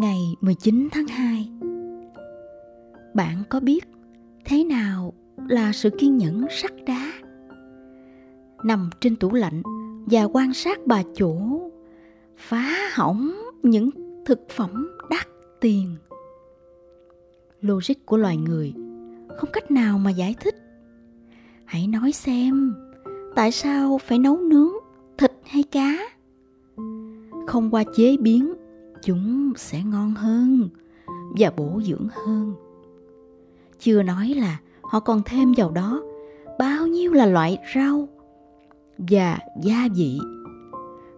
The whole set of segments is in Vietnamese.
ngày 19 tháng 2. Bạn có biết thế nào là sự kiên nhẫn sắt đá? Nằm trên tủ lạnh và quan sát bà chủ phá hỏng những thực phẩm đắt tiền. Logic của loài người không cách nào mà giải thích. Hãy nói xem, tại sao phải nấu nướng thịt hay cá? Không qua chế biến, chúng sẽ ngon hơn và bổ dưỡng hơn. Chưa nói là họ còn thêm vào đó bao nhiêu là loại rau và gia vị.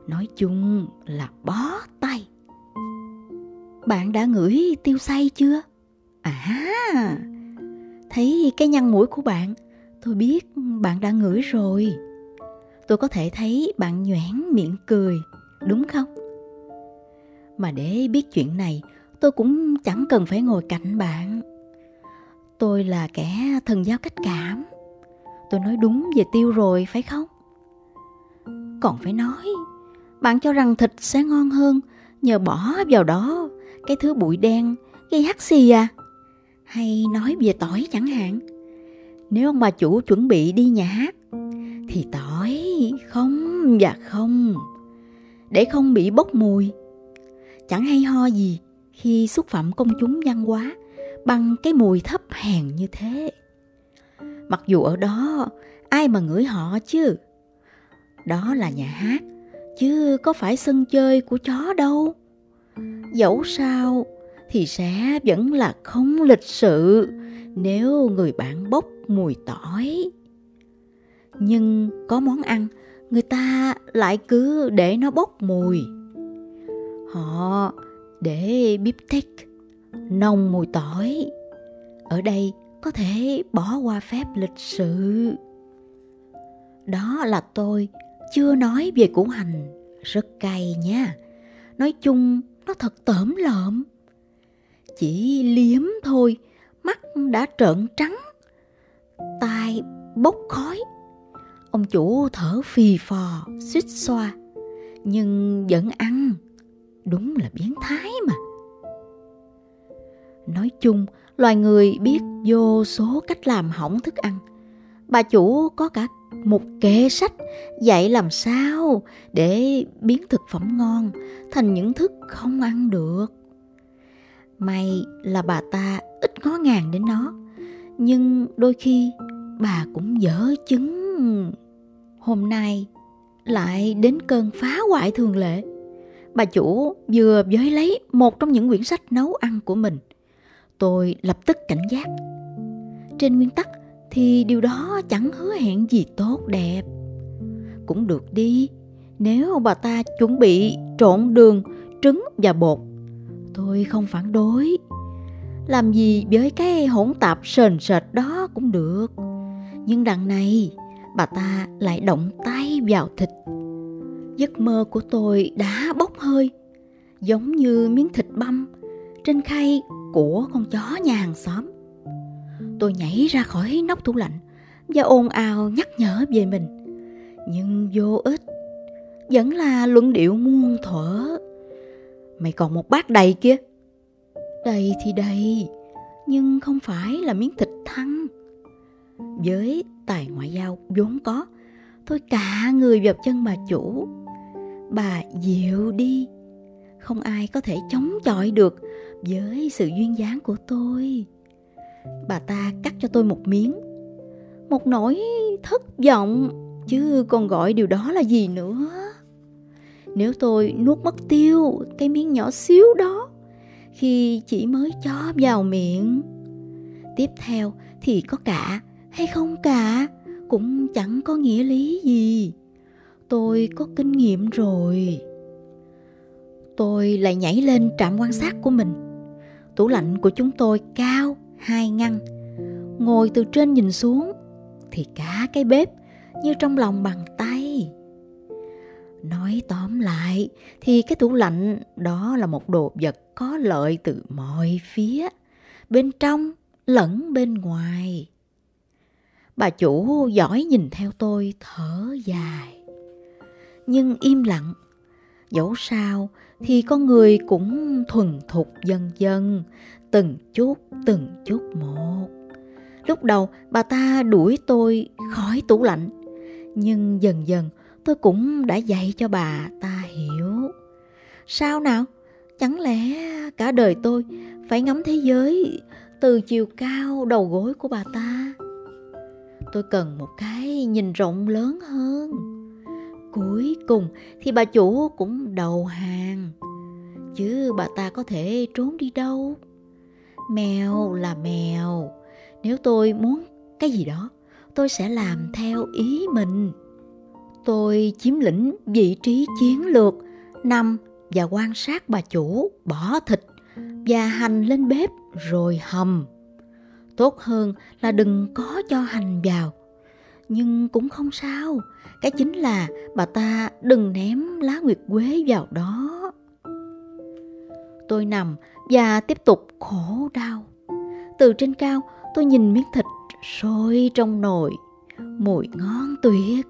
Nói chung là bó tay. Bạn đã ngửi tiêu xay chưa? À, thấy cái nhăn mũi của bạn, tôi biết bạn đã ngửi rồi. Tôi có thể thấy bạn nhoẻn miệng cười, đúng không? Mà để biết chuyện này, tôi cũng chẳng cần phải ngồi cạnh bạn. Tôi là kẻ thần giao cách cảm. Tôi nói đúng về tiêu rồi, phải không? Còn phải nói, bạn cho rằng thịt sẽ ngon hơn nhờ bỏ vào đó cái thứ bụi đen gây hắt xì à? Hay nói về tỏi chẳng hạn. Nếu ông bà chủ chuẩn bị đi nhà hát thì tỏi không và không, để không bị bốc mùi. Chẳng hay ho gì khi xúc phạm công chúng văn hóa bằng cái mùi thấp hèn như thế. Mặc dù ở đó ai mà ngửi họ chứ. Đó là nhà hát, chứ có phải sân chơi của chó đâu. Dẫu sao thì sẽ vẫn là không lịch sự nếu người bạn bốc mùi tỏi. Nhưng có món ăn người ta lại cứ để nó bốc mùi. Họ để bít tết nồng mùi tỏi. Ở đây có thể bỏ qua phép lịch sự. Đó là tôi chưa nói về củ hành rất cay nha. Nói chung nó thật tởm lợm. Chỉ liếm thôi, mắt đã trợn trắng, tai bốc khói. Ông chủ thở phì phò, suýt xoa, nhưng vẫn ăn. Đúng là biến thái mà. Nói chung, loài người biết vô số cách làm hỏng thức ăn. Bà chủ có cả một kệ sách dạy làm sao để biến thực phẩm ngon thành những thức không ăn được. May là bà ta ít ngó ngàng đến nó, nhưng đôi khi bà cũng dở chứng. Hôm nay lại đến cơn phá hoại thường lệ. Bà chủ vừa với lấy một trong những quyển sách nấu ăn của mình. Tôi lập tức cảnh giác. Trên nguyên tắc thì điều đó chẳng hứa hẹn gì tốt đẹp. Cũng được đi, nếu bà ta chuẩn bị trộn đường, trứng và bột, tôi không phản đối. Làm gì với cái hỗn tạp sền sệt đó cũng được. Nhưng đằng này, bà ta lại động tay vào thịt. Giấc mơ của tôi đã bốc hơi, giống như miếng thịt băm trên khay của con chó nhà hàng xóm. Tôi nhảy ra khỏi nóc tủ lạnh và ồn ào nhắc nhở về mình. Nhưng vô ích, vẫn là luận điệu muôn thuở. Mày còn một bát đầy kia. Đầy thì đầy, nhưng không phải là miếng thịt thăng. Với tài ngoại giao vốn có, tôi cả người vào chân bà chủ. Bà dịu đi, không ai có thể chống chọi được với sự duyên dáng của tôi. Bà ta cắt cho tôi một miếng. Một nỗi thất vọng, chứ còn gọi điều đó là gì nữa. Nếu tôi nuốt mất tiêu cái miếng nhỏ xíu đó khi chỉ mới cho vào miệng, tiếp theo thì có cả hay không cả cũng chẳng có nghĩa lý gì. Tôi có kinh nghiệm rồi. Tôi lại nhảy lên trạm quan sát của mình. Tủ lạnh của chúng tôi cao 2 ngăn. Ngồi từ trên nhìn xuống thì cả cái bếp như trong lòng bàn tay. Nói tóm lại thì cái tủ lạnh đó là một đồ vật có lợi từ mọi phía, bên trong lẫn bên ngoài. Bà chủ giỏi nhìn theo tôi thở dài, nhưng im lặng. Dẫu sao thì con người cũng thuần thục dần dần, từng chút một. Lúc đầu bà ta đuổi tôi khỏi tủ lạnh, nhưng dần dần tôi cũng đã dạy cho bà ta hiểu. Sao nào? Chẳng lẽ cả đời tôi phải ngắm thế giới từ chiều cao đầu gối của bà ta? Tôi cần một cái nhìn rộng lớn hơn. Cuối cùng thì bà chủ cũng đầu hàng, chứ bà ta có thể trốn đi đâu. Mèo là mèo, nếu tôi muốn cái gì đó, tôi sẽ làm theo ý mình. Tôi chiếm lĩnh vị trí chiến lược, nằm và quan sát bà chủ bỏ thịt và hành lên bếp rồi hầm. Tốt hơn là đừng có cho hành vào. Nhưng cũng không sao, cái chính là bà ta đừng ném lá nguyệt quế vào đó. Tôi nằm và tiếp tục khổ đau. Từ trên cao tôi nhìn miếng thịt sôi trong nồi, mùi ngon tuyệt.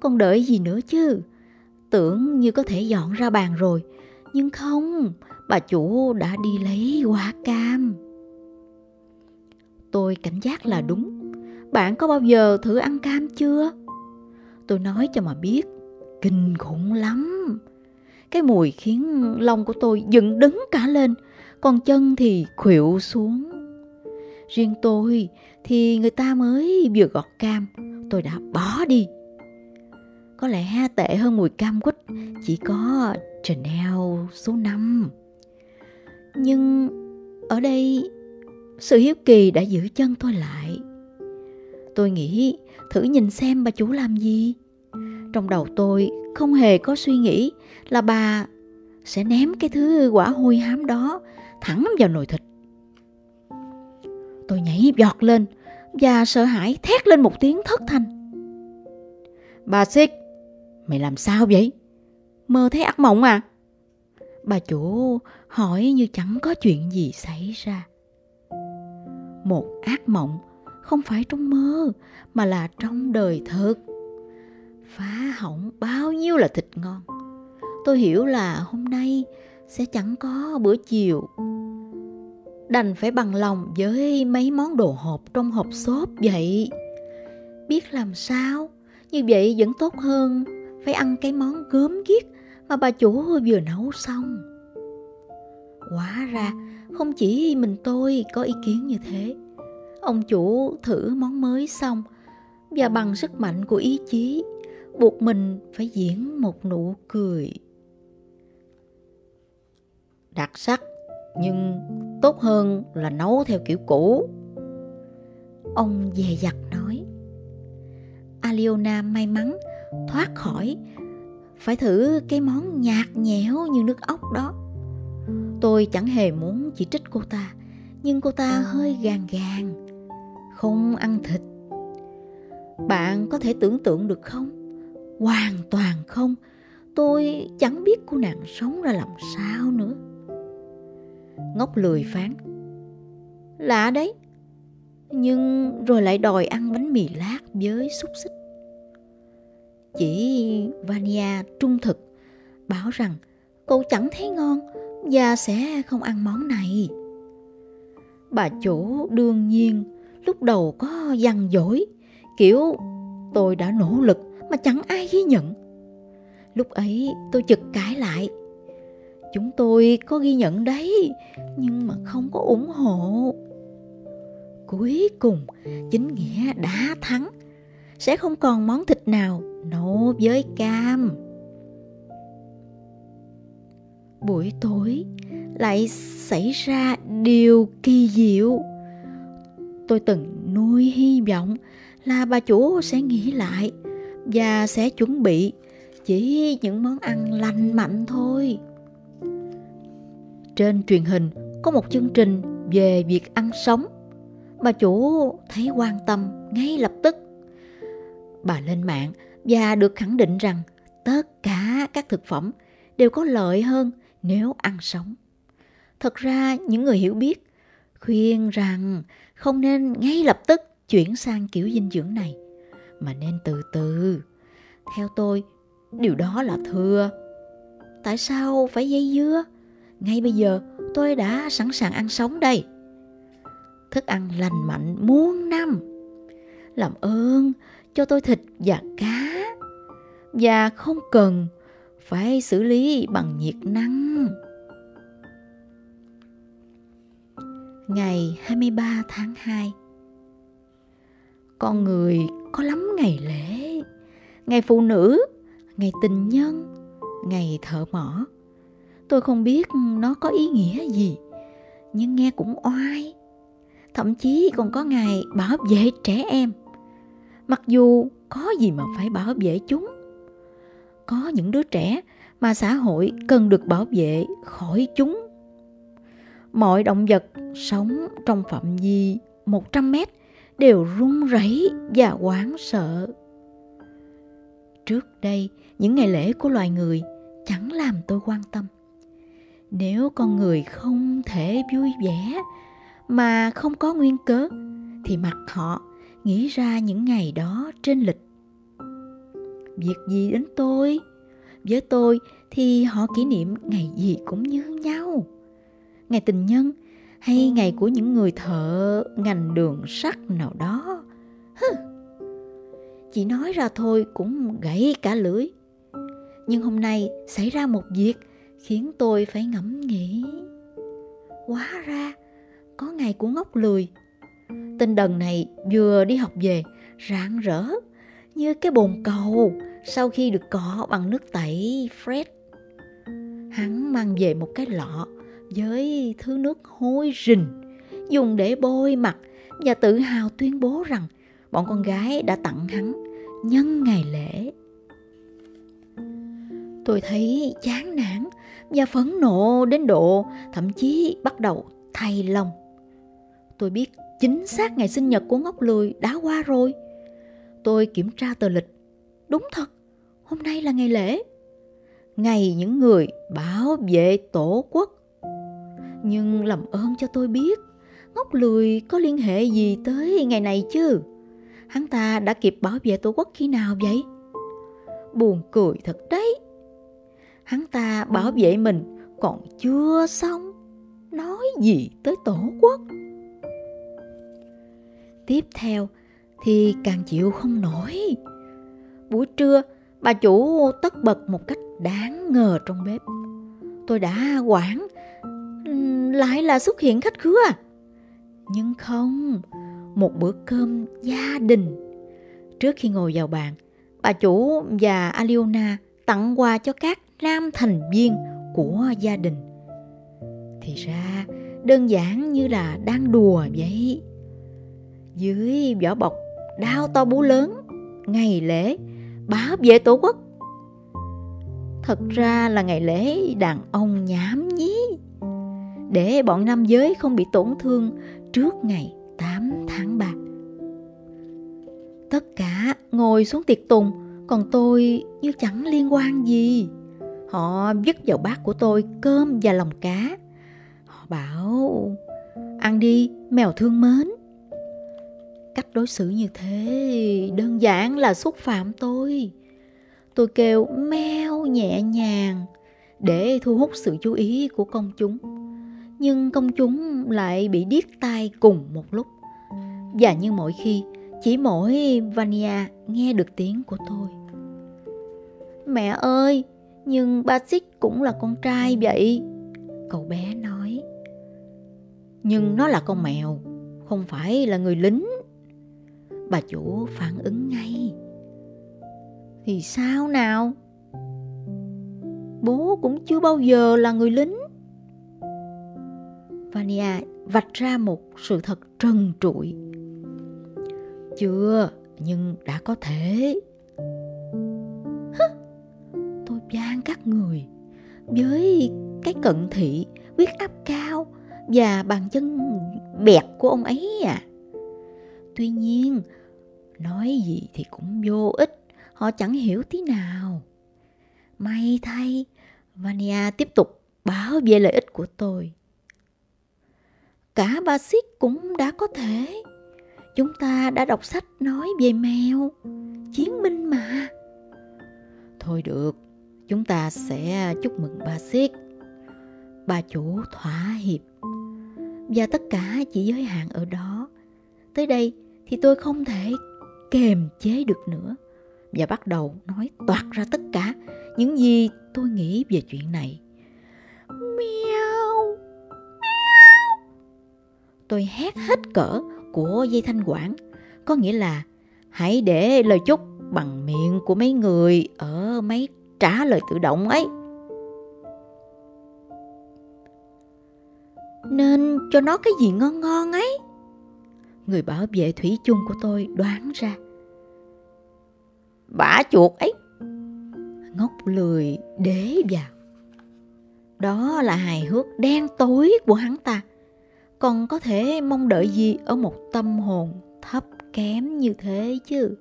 Còn đợi gì nữa chứ? Tưởng như có thể dọn ra bàn rồi, nhưng không, bà chủ đã đi lấy quả cam. Tôi cảnh giác là đúng. Bạn có bao giờ thử ăn cam chưa? Tôi nói cho mà biết, kinh khủng lắm. Cái mùi khiến lông của tôi dựng đứng cả lên, còn chân thì khuỵu xuống. Riêng tôi thì người ta mới vừa gọt cam, tôi đã bỏ đi. Có lẽ tệ hơn mùi cam quýt chỉ có Chanel số 5. Nhưng ở đây sự hiếu kỳ đã giữ chân tôi lại. Tôi nghĩ thử nhìn xem bà chủ làm gì. Trong đầu tôi không hề có suy nghĩ là bà sẽ ném cái thứ quả hôi hám đó thẳng vào nồi thịt. Tôi nhảy vọt lên và sợ hãi thét lên một tiếng thất thanh. Bà Xích, mày làm sao vậy? Mơ thấy ác mộng à? Bà chủ hỏi như chẳng có chuyện gì xảy ra. Một ác mộng không phải trong mơ mà là trong đời thực. Phá hỏng bao nhiêu là thịt ngon. Tôi hiểu là hôm nay sẽ chẳng có bữa chiều, đành phải bằng lòng với mấy món đồ hộp trong hộp xốp vậy. Biết làm sao, như vậy vẫn tốt hơn phải ăn cái món gớm ghiếc mà bà chủ vừa nấu xong. Hóa ra không chỉ mình tôi có ý kiến như thế. Ông chủ thử món mới xong và bằng sức mạnh của ý chí buộc mình phải diễn một nụ cười. Đặc sắc, nhưng tốt hơn là nấu theo kiểu cũ, ông dè dặt nói. Aliona may mắn thoát khỏi phải thử cái món nhạt nhẽo như nước ốc đó. Tôi chẳng hề muốn chỉ trích cô ta, nhưng cô ta hơi gàn gàn, không ăn thịt. Bạn có thể tưởng tượng được không? Hoàn toàn không. Tôi chẳng biết cô nàng sống ra làm sao nữa. Ngốc lười phán. Lạ đấy, nhưng rồi lại đòi ăn bánh mì lát với xúc xích. Chỉ Vania trung thực bảo rằng cô chẳng thấy ngon và sẽ không ăn món này. Bà chủ đương nhiên lúc đầu có dằn dỗi, kiểu tôi đã nỗ lực mà chẳng ai ghi nhận. Lúc ấy tôi chực cãi lại. Chúng tôi có ghi nhận đấy, nhưng mà không có ủng hộ. Cuối cùng chính nghĩa đã thắng. Sẽ không còn món thịt nào nấu với cam. Buổi tối lại xảy ra điều kỳ diệu. Tôi từng nuôi hy vọng là bà chủ sẽ nghĩ lại và sẽ chuẩn bị chỉ những món ăn lành mạnh thôi. Trên truyền hình có một chương trình về việc ăn sống. Bà chủ thấy quan tâm ngay lập tức. Bà lên mạng và được khẳng định rằng tất cả các thực phẩm đều có lợi hơn nếu ăn sống. Thật ra những người hiểu biết khuyên rằng không nên ngay lập tức chuyển sang kiểu dinh dưỡng này, mà nên từ từ. Theo tôi, điều đó là thừa. tại sao phải dây dưa? Ngay bây giờ tôi đã sẵn sàng ăn sống đây. Thức ăn lành mạnh muôn năm. Làm ơn cho tôi thịt và cá, và không cần phải xử lý bằng nhiệt năng. Ngày 23 tháng 2. Con người có lắm ngày lễ: ngày phụ nữ, ngày tình nhân, ngày thợ mỏ. Tôi không biết nó có ý nghĩa gì, nhưng nghe cũng oai. Thậm chí còn có ngày bảo vệ trẻ em, mặc dù có gì mà phải bảo vệ chúng. Có những đứa trẻ mà xã hội cần được bảo vệ khỏi chúng. Mọi động vật sống trong phạm vi 100 mét đều run rẩy và hoảng sợ. Trước đây, những ngày lễ của loài người chẳng làm tôi quan tâm. Nếu con người không thể vui vẻ mà không có nguyên cớ, thì mặc họ nghĩ ra những ngày đó trên lịch. Việc gì đến tôi? Với tôi thì họ kỷ niệm ngày gì cũng như nhau. Ngày tình nhân hay ngày của những người thợ ngành đường sắt nào đó. Chỉ nói ra thôi cũng gãy cả lưỡi. Nhưng hôm nay xảy ra một việc khiến tôi phải ngẫm nghĩ. Hóa ra có ngày của ngốc lười. Tên đần này vừa đi học về rạng rỡ như cái bồn cầu sau khi được cọ bằng nước tẩy Fred. Hắn mang về một cái lọ với thứ nước hôi rình dùng để bôi mặt, và tự hào tuyên bố rằng bọn con gái đã tặng hắn nhân ngày lễ. Tôi thấy chán nản và phẫn nộ đến độ thậm chí bắt đầu thay lòng. Tôi biết chính xác ngày sinh nhật của ngốc lười đã qua rồi. Tôi kiểm tra tờ lịch. Đúng thật, hôm nay là ngày lễ, ngày những người bảo vệ tổ quốc. Nhưng làm ơn cho tôi biết ngốc lười có liên hệ gì tới ngày này chứ? Hắn ta đã kịp bảo vệ tổ quốc khi nào vậy? Buồn cười thật đấy. Hắn ta bảo vệ mình còn chưa xong, nói gì tới tổ quốc. Tiếp theo thì càng chịu không nổi. Buổi trưa, bà chủ tất bật một cách đáng ngờ trong bếp. Tôi đã hoảng, lại là xuất hiện khách khứa à? Nhưng không, một bữa cơm gia đình. Trước khi ngồi vào bàn, bà chủ và Aliona tặng quà cho các nam thành viên của gia đình. Thì ra, đơn giản như là đang đùa vậy. Dưới vỏ bọc đao to bú lớn, ngày lễ, bảo vệ tổ quốc. Thật ra là ngày lễ đàn ông nhảm nhí, để bọn nam giới không bị tổn thương trước ngày 8 tháng 3. Tất cả ngồi xuống tiệc tùng, còn tôi như chẳng liên quan gì. Họ vứt vào bát của tôi cơm và lòng cá. Họ bảo, ăn đi, mèo thương mến. Cách đối xử như thế đơn giản là xúc phạm tôi. Tôi kêu meo nhẹ nhàng để thu hút sự chú ý của công chúng. Nhưng công chúng lại bị điếc tai cùng một lúc. Và như mọi khi, chỉ mỗi Vania nghe được tiếng của tôi. Mẹ ơi, nhưng Basic cũng là con trai vậy, cậu bé nói. Nhưng nó là con mèo, không phải là người lính, bà chủ phản ứng ngay. Thì sao nào? Bố cũng chưa bao giờ là người lính. Vania vạch ra một sự thật trần trụi. Chưa, nhưng đã có thể. Tôi van các người với cái cận thị, huyết áp cao và bàn chân bẹt của ông ấy à. Tuy nhiên, nói gì thì cũng vô ích, họ chẳng hiểu tí nào. May thay, Vania tiếp tục bảo vệ lợi ích của tôi. Cả Basic cũng đã có thể. Chúng ta đã đọc sách nói về mèo, chiến binh mà. Thôi được, Chúng ta sẽ chúc mừng bà Siết, bà chủ thỏa hiệp. Và tất cả chỉ giới hạn ở đó. Tới đây thì tôi không thể kềm chế được nữa và bắt đầu nói toạc ra tất cả những gì tôi nghĩ về chuyện này. Miau, miau. Tôi hét hết cỡ của dây thanh quản, có nghĩa là hãy để lời chúc bằng miệng của mấy người ở máy trả lời tự động ấy. Nên cho nó cái gì ngon ngon ấy, người bảo vệ thủy chung của tôi đoán ra. Bả chuột ấy, ngốc lười đế vào. Đó là hài hước đen tối của hắn ta. Còn có thể mong đợi gì ở một tâm hồn thấp kém như thế chứ.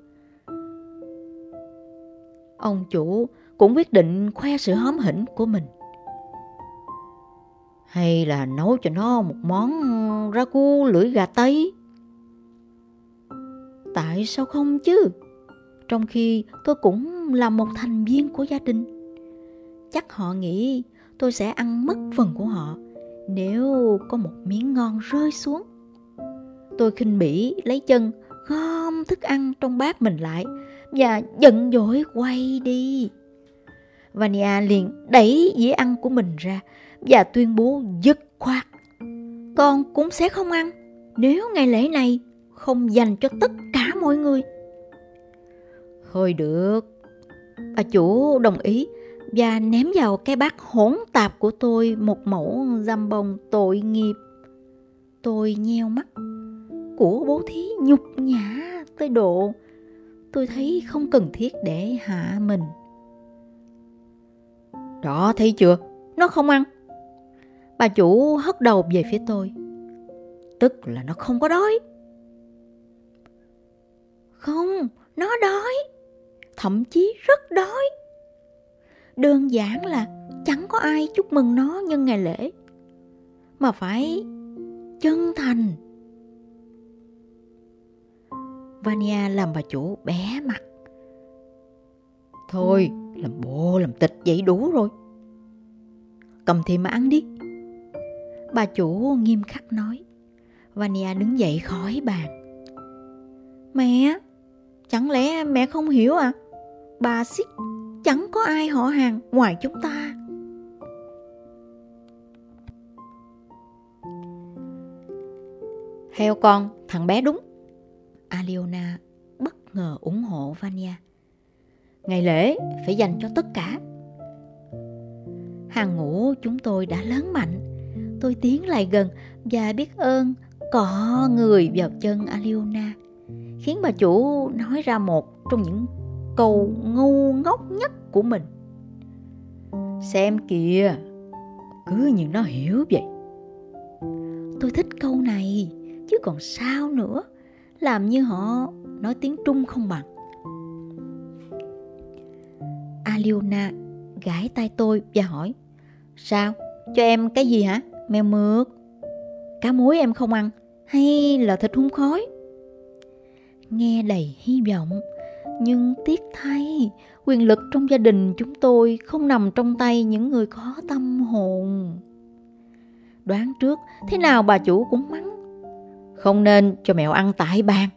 Ông chủ cũng quyết định khoe sự hóm hỉnh của mình. Hay là nấu cho nó một món ragu lưỡi gà Tây? Tại sao không chứ? Trong khi tôi cũng là một thành viên của gia đình. Chắc họ nghĩ tôi sẽ ăn mất phần của họ nếu có một miếng ngon rơi xuống. Tôi khinh bỉ lấy chân gom thức ăn trong bát mình lại và giận dỗi quay đi. Vania liền đẩy dĩa ăn của mình ra và tuyên bố dứt khoát: Con cũng sẽ không ăn nếu ngày lễ này không dành cho tất cả mọi người. Thôi được, bà chủ đồng ý và ném vào cái bát hỗn tạp của tôi một mẩu dăm bông tội nghiệp. Tôi nheo mắt, của bố thí nhục nhã tới độ tôi thấy không cần thiết để hạ mình. Đó, thấy chưa, nó không ăn. Bà chủ hất đầu về phía tôi. Tức là nó không có đói. Không, nó đói, thậm chí rất đói. Đơn giản là chẳng có ai chúc mừng nó nhân ngày lễ, mà phải chân thành. Vania làm bà chủ bé mặt. Thôi, làm bộ làm tịch vậy đủ rồi. Cầm thì mà ăn đi, bà chủ nghiêm khắc nói. Vania đứng dậy khỏi bàn. Mẹ, chẳng lẽ mẹ không hiểu à? Bà Siết chẳng có ai họ hàng ngoài chúng ta. Theo con, thằng bé đúng. Aliona bất ngờ ủng hộ Vania. Ngày lễ phải dành cho tất cả. Hàng ngũ chúng tôi đã lớn mạnh. Tôi tiến lại gần và biết ơn cọ người vào chân Aliona, khiến bà chủ nói ra một trong những câu ngu ngốc nhất của mình. Xem kìa, cứ như nó hiểu vậy. Tôi thích câu này, chứ còn sao nữa. Làm như họ nói tiếng Trung không bằng. Aliona gãi tay tôi và hỏi: Sao, cho em cái gì hả, mèo mượt? Cá muối em không ăn, hay là thịt hun khói? Nghe đầy hy vọng, nhưng tiếc thay, quyền lực trong gia đình chúng tôi không nằm trong tay những người có tâm hồn. Đoán trước, thế nào bà chủ cũng mắng: Không nên cho mèo ăn tại bàn.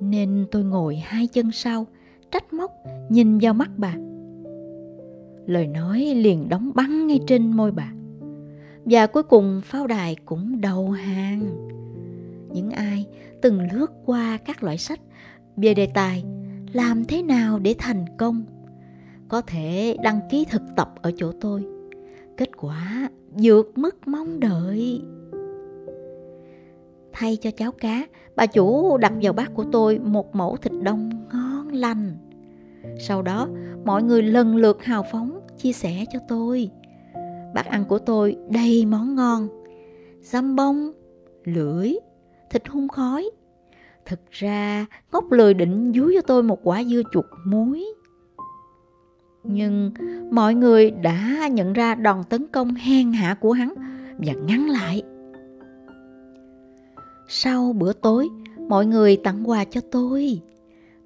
Nên tôi ngồi hai chân sau, trách móc nhìn vào mắt bà. Lời nói liền đóng băng ngay trên môi bà. Và cuối cùng pháo đài cũng đầu hàng. Những ai từng lướt qua các loại sách về đề tài làm thế nào để thành công có thể đăng ký thực tập ở chỗ tôi. Kết quả vượt mức mong đợi. Thay cho cháo cá, bà chủ đặt vào bát của tôi một mẩu thịt đông ngon lành. Sau đó, mọi người lần lượt hào phóng chia sẻ cho tôi. Bát ăn của tôi đầy món ngon: dăm bông, lưỡi, thịt hun khói. Thực ra, ngốc lười định dúi cho tôi một quả dưa chuột muối. Nhưng mọi người đã nhận ra đòn tấn công hèn hạ của hắn và ngăn lại. Sau bữa tối, mọi người tặng quà cho tôi.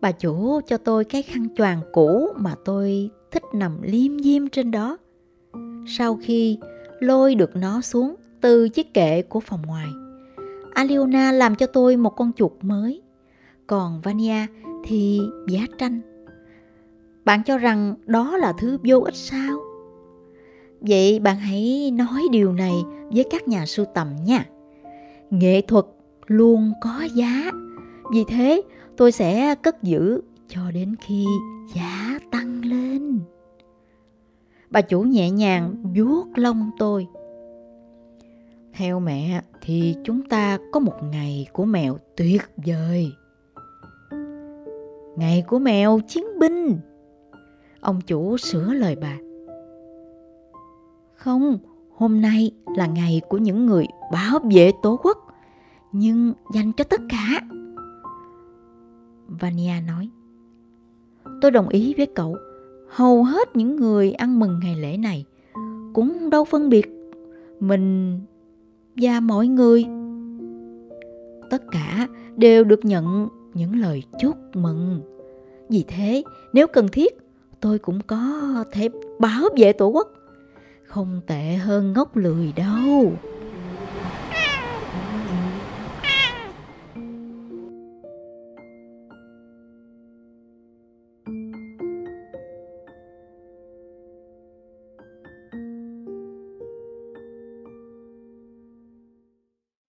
Bà chủ cho tôi cái khăn choàng cũ mà tôi thích nằm liêm diêm trên đó. Sau khi lôi được nó xuống từ chiếc kệ của phòng ngoài, Aliona làm cho tôi một con chuột mới. Còn Vania thì vẽ tranh. Bạn cho rằng đó là thứ vô ích sao? Vậy bạn hãy nói điều này với các nhà sưu tầm nha. Nghệ thuật luôn có giá. Vì thế tôi sẽ cất giữ cho đến khi giá tăng lên. Bà chủ nhẹ nhàng vuốt lông tôi. Theo mẹ thì chúng ta có một ngày của mèo tuyệt vời. Ngày của mèo chiến binh. Ông chủ sửa lời bà. Không, hôm nay là ngày của những người bảo vệ tổ quốc, nhưng dành cho tất cả. Vania nói. Tôi đồng ý với cậu. Hầu hết những người ăn mừng ngày lễ này cũng đâu phân biệt mình và mọi người. Tất cả đều được nhận những lời chúc mừng. Vì thế, nếu cần thiết, tôi cũng có thể bảo vệ tổ quốc. Không tệ hơn ngốc lười đâu.